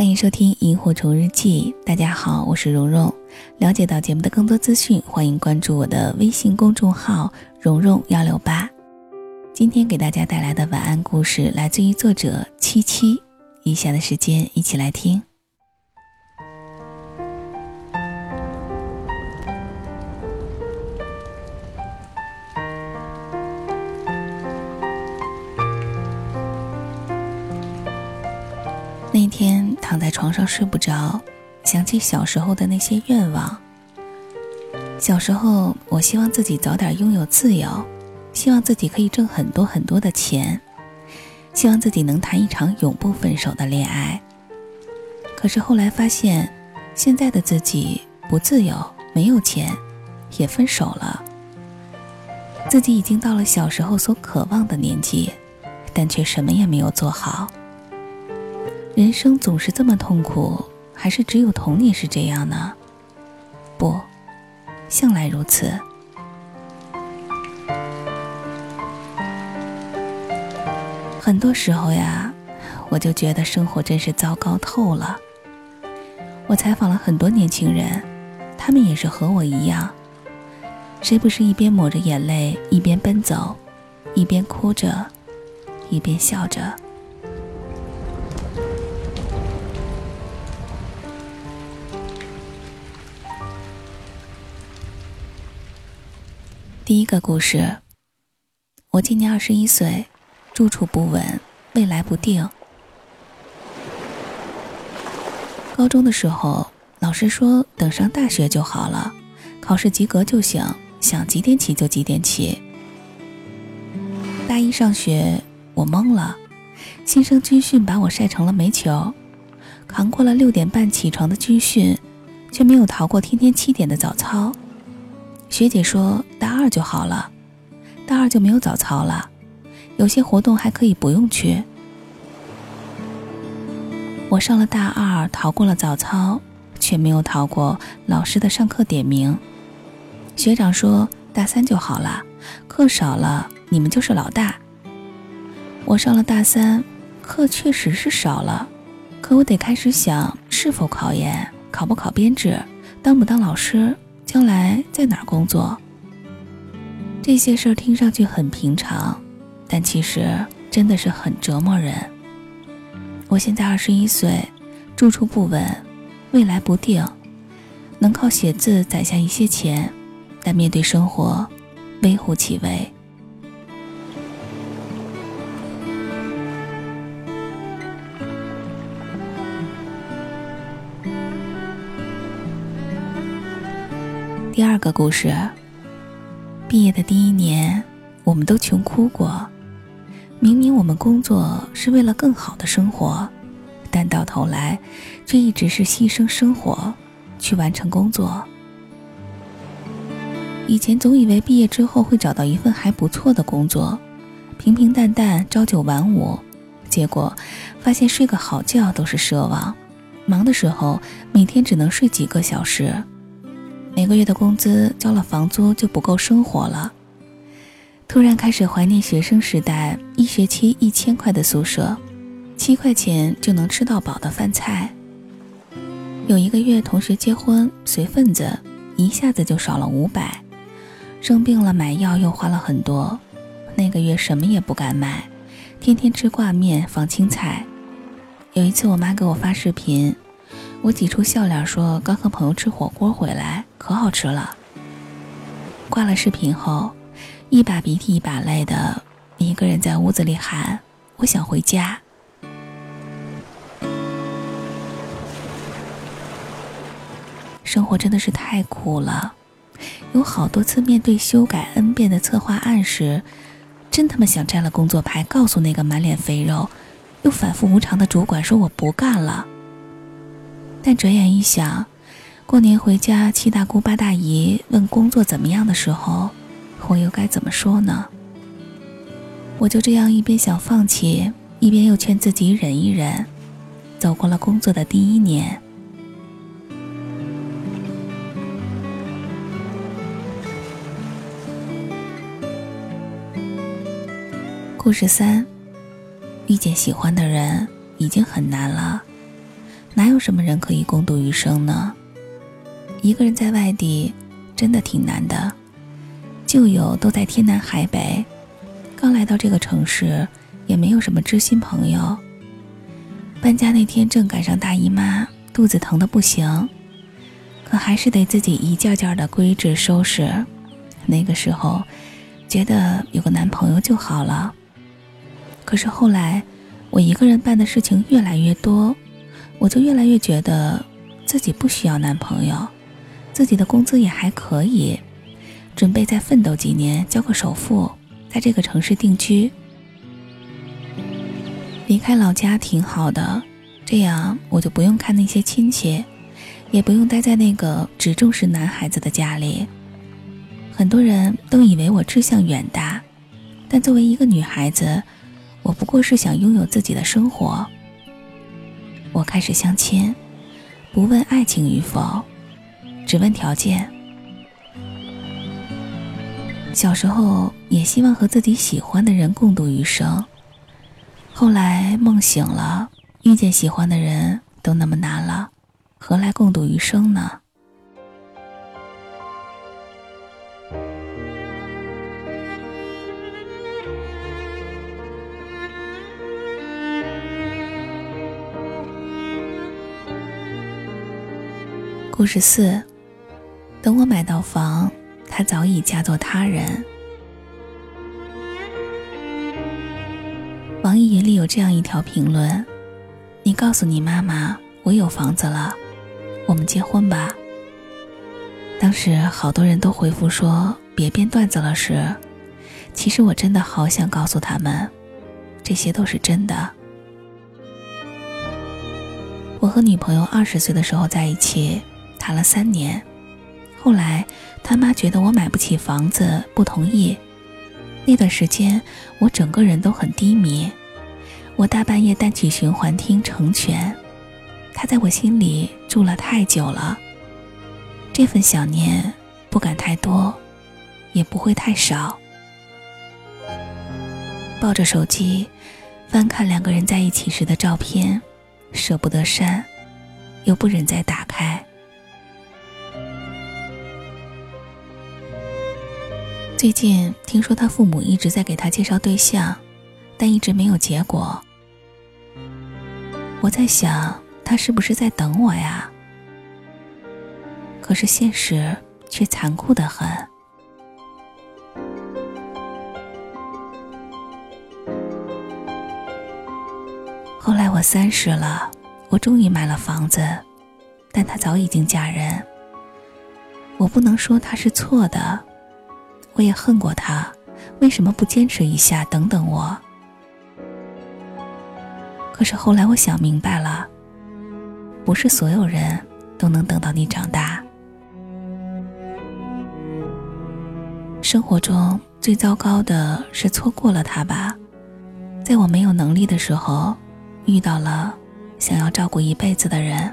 欢迎收听《萤火虫日记》，大家好，我是蓉蓉。了解到节目的更多资讯，欢迎关注我的微信公众号蓉蓉168。今天给大家带来的晚安故事来自于作者七七，以下的时间一起来听。那天躺在床上睡不着，想起小时候的那些愿望。小时候我希望自己早点拥有自由，希望自己可以挣很多很多的钱，希望自己能谈一场永不分手的恋爱。可是后来发现，现在的自己不自由，没有钱，也分手了。自己已经到了小时候所渴望的年纪，但却什么也没有做好。人生总是这么痛苦，还是只有童年是这样呢？不，向来如此。很多时候呀，我就觉得生活真是糟糕透了。我采访了很多年轻人，他们也是和我一样，谁不是一边抹着眼泪，一边奔走，一边哭着，一边笑着。第一个故事，我今年21岁，住处不稳，未来不定。高中的时候，老师说等上大学就好了，考试及格就行，想几点起就几点起。大一上学，我懵了，新生军训把我晒成了煤球，扛过了6点半起床的军训，却没有逃过天天7点的早操。学姐说大二就好了，大二就没有早操了，有些活动还可以不用去。我上了大二，逃过了早操，却没有逃过老师的上课点名。学长说大三就好了，课少了你们就是老大。我上了大三，课确实是少了，可我得开始想是否考研，考不考编制，当不当老师，将来在哪儿工作。这些事儿听上去很平常，但其实真的是很折磨人。我现在21岁，住处不稳，未来不定，能靠写字攒下一些钱，但面对生活微乎其微。第二个故事，毕业的第一年，我们都穷哭过。明明我们工作是为了更好的生活，但到头来，却一直是牺牲生活，去完成工作。以前总以为毕业之后会找到一份还不错的工作，平平淡淡，朝九晚五，结果发现睡个好觉都是奢望，忙的时候，每天只能睡几个小时。每个月的工资交了房租就不够生活了，突然开始怀念学生时代一学期1000块的宿舍，7块钱就能吃到饱的饭菜。有一个月同学结婚随份子，一下子就少了500，生病了买药又花了很多，那个月什么也不敢买，天天吃挂面放青菜。有一次我妈给我发视频，我挤出笑脸说刚和朋友吃火锅回来，可好吃了。挂了视频后，一把鼻涕一把泪的一个人在屋子里喊，我想回家。生活真的是太苦了，有好多次面对修改 N 遍的策划案时，真他妈想摘了工作牌告诉那个满脸肥肉又反复无常的主管说我不干了。但转眼一想，过年回家七大姑八大姨问工作怎么样的时候，我又该怎么说呢？我就这样一边想放弃，一边又劝自己忍一忍，走过了工作的第一年。故事3，遇见喜欢的人已经很难了，哪有什么人可以共度余生呢？一个人在外地真的挺难的，旧友都在天南海北，刚来到这个城市也没有什么知心朋友。搬家那天正赶上大姨妈，肚子疼得不行，可还是得自己一件件的归置收拾。那个时候觉得有个男朋友就好了，可是后来我一个人办的事情越来越多，我就越来越觉得自己不需要男朋友，自己的工资也还可以，准备再奋斗几年，交个首付，在这个城市定居。离开老家挺好的，这样我就不用看那些亲戚，也不用待在那个只重视男孩子的家里。很多人都以为我志向远大，但作为一个女孩子，我不过是想拥有自己的生活。我开始相亲，不问爱情与否，只问条件。小时候也希望和自己喜欢的人共度余生，后来梦醒了，遇见喜欢的人都那么难了，何来共度余生呢？故事 4，等我买到房，他早已嫁作他人。网易云里有这样一条评论：你告诉你妈妈，我有房子了，我们结婚吧。当时好多人都回复说，别编段子了时，其实我真的好想告诉他们，这些都是真的。我和女朋友20岁的时候在一起，谈了3年，后来他妈觉得我买不起房子，不同意。那段时间我整个人都很低迷，我大半夜单曲循环听成全，他在我心里住了太久了，这份想念不敢太多，也不会太少。抱着手机翻看2个人在一起时的照片，舍不得删，又不忍再打开。最近听说他父母一直在给他介绍对象，但一直没有结果。我在想，他是不是在等我呀？可是现实却残酷得很。后来我30了，我终于买了房子，但他早已经嫁人。我不能说他是错的，我也恨过他，为什么不坚持一下，等等我？可是后来我想明白了，不是所有人都能等到你长大。生活中最糟糕的是错过了他吧，在我没有能力的时候，遇到了想要照顾一辈子的人。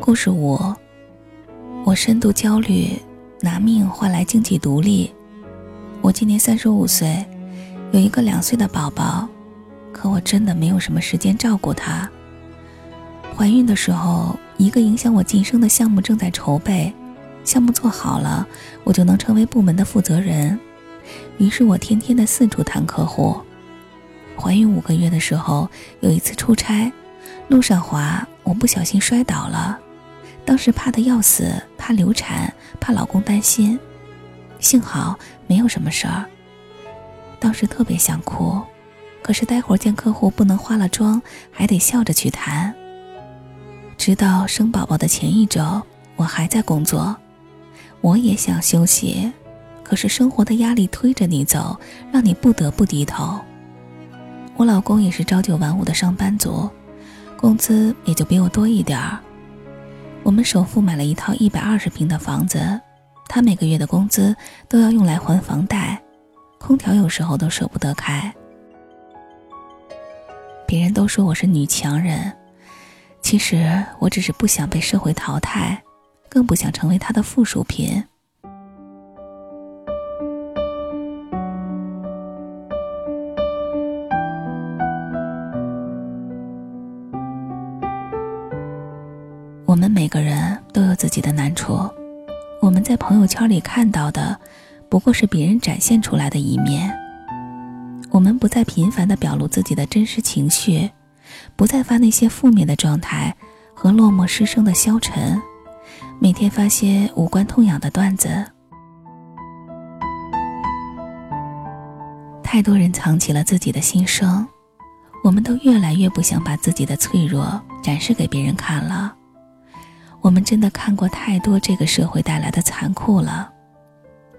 故事 5，我深度焦虑，拿命换来经济独立。我今年35岁，有一个2岁的宝宝，可我真的没有什么时间照顾他。怀孕的时候，一个影响我晋升的项目正在筹备，项目做好了，我就能成为部门的负责人。于是我天天的四处谈客户。怀孕5个月的时候，有一次出差，路上滑，我不小心摔倒了。当时怕得要死，怕流产，怕老公担心，幸好没有什么事儿。当时特别想哭，可是待会儿见客户不能化了妆，还得笑着去谈。直到生宝宝的前1周，我还在工作，我也想休息，可是生活的压力推着你走，让你不得不低头。我老公也是朝九晚五的上班族，工资也就比我多一点儿。我们首付买了一套120平的房子，他每个月的工资都要用来还房贷，空调有时候都舍不得开。别人都说我是女强人，其实我只是不想被社会淘汰，更不想成为他的附属品。己的难处，我们在朋友圈里看到的不过是别人展现出来的一面。我们不再频繁地表露自己的真实情绪，不再发那些负面的状态和落寞失声的消沉，每天发些无关痛痒的段子。太多人藏起了自己的心声，我们都越来越不想把自己的脆弱展示给别人看了。我们真的看过太多这个社会带来的残酷了，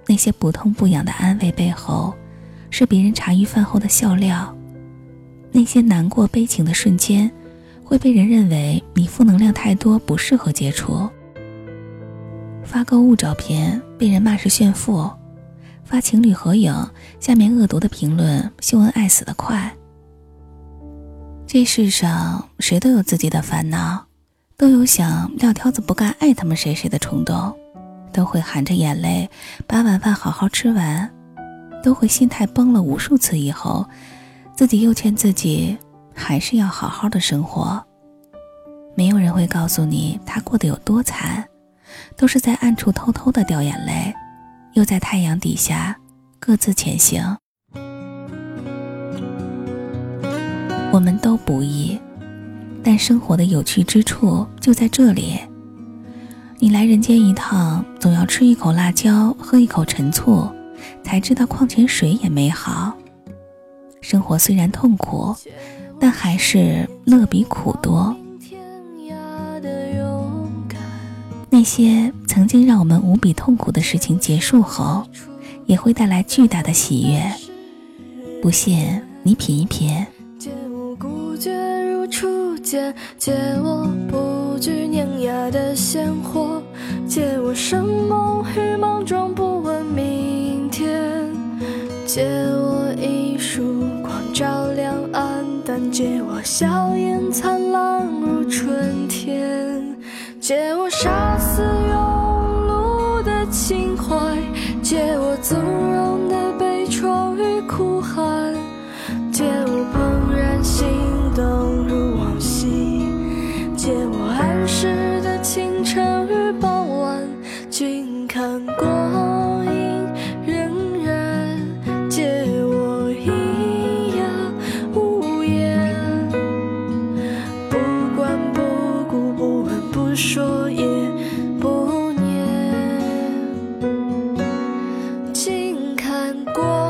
那些不痛不痒的安慰背后是别人茶余饭后的笑料，那些难过悲情的瞬间会被人认为你负能量太多不适合接触。发购物照片被人骂是炫富，发情侣合影下面恶毒的评论秀恩爱死得快。这世上谁都有自己的烦恼，都有想撂挑子不干爱他们谁谁的冲动，都会含着眼泪把晚饭好好吃完，都会心态崩了无数次以后，自己又劝自己还是要好好的生活。没有人会告诉你他过得有多惨，都是在暗处偷偷的掉眼泪，又在太阳底下各自前行。我们都不易，但生活的有趣之处就在这里。你来人间一趟，总要吃一口辣椒，喝一口陈醋，才知道矿泉水也美好。生活虽然痛苦，但还是乐比苦多。那些曾经让我们无比痛苦的事情结束后，也会带来巨大的喜悦。不信你品一品。借我不惧碾压的鲜活，借我生猛与莽撞不问明天，借我一束光照亮暗淡，借我笑颜灿烂如春天，借我杀死庸碌的情怀，借我纵容的悲怆与哭喊，借我怦然心动如往昔，借我安适的清晨与傍晚，静看光阴荏苒，借我一夜无言，不管不顾，不问不说也不念，静看光。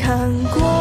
看过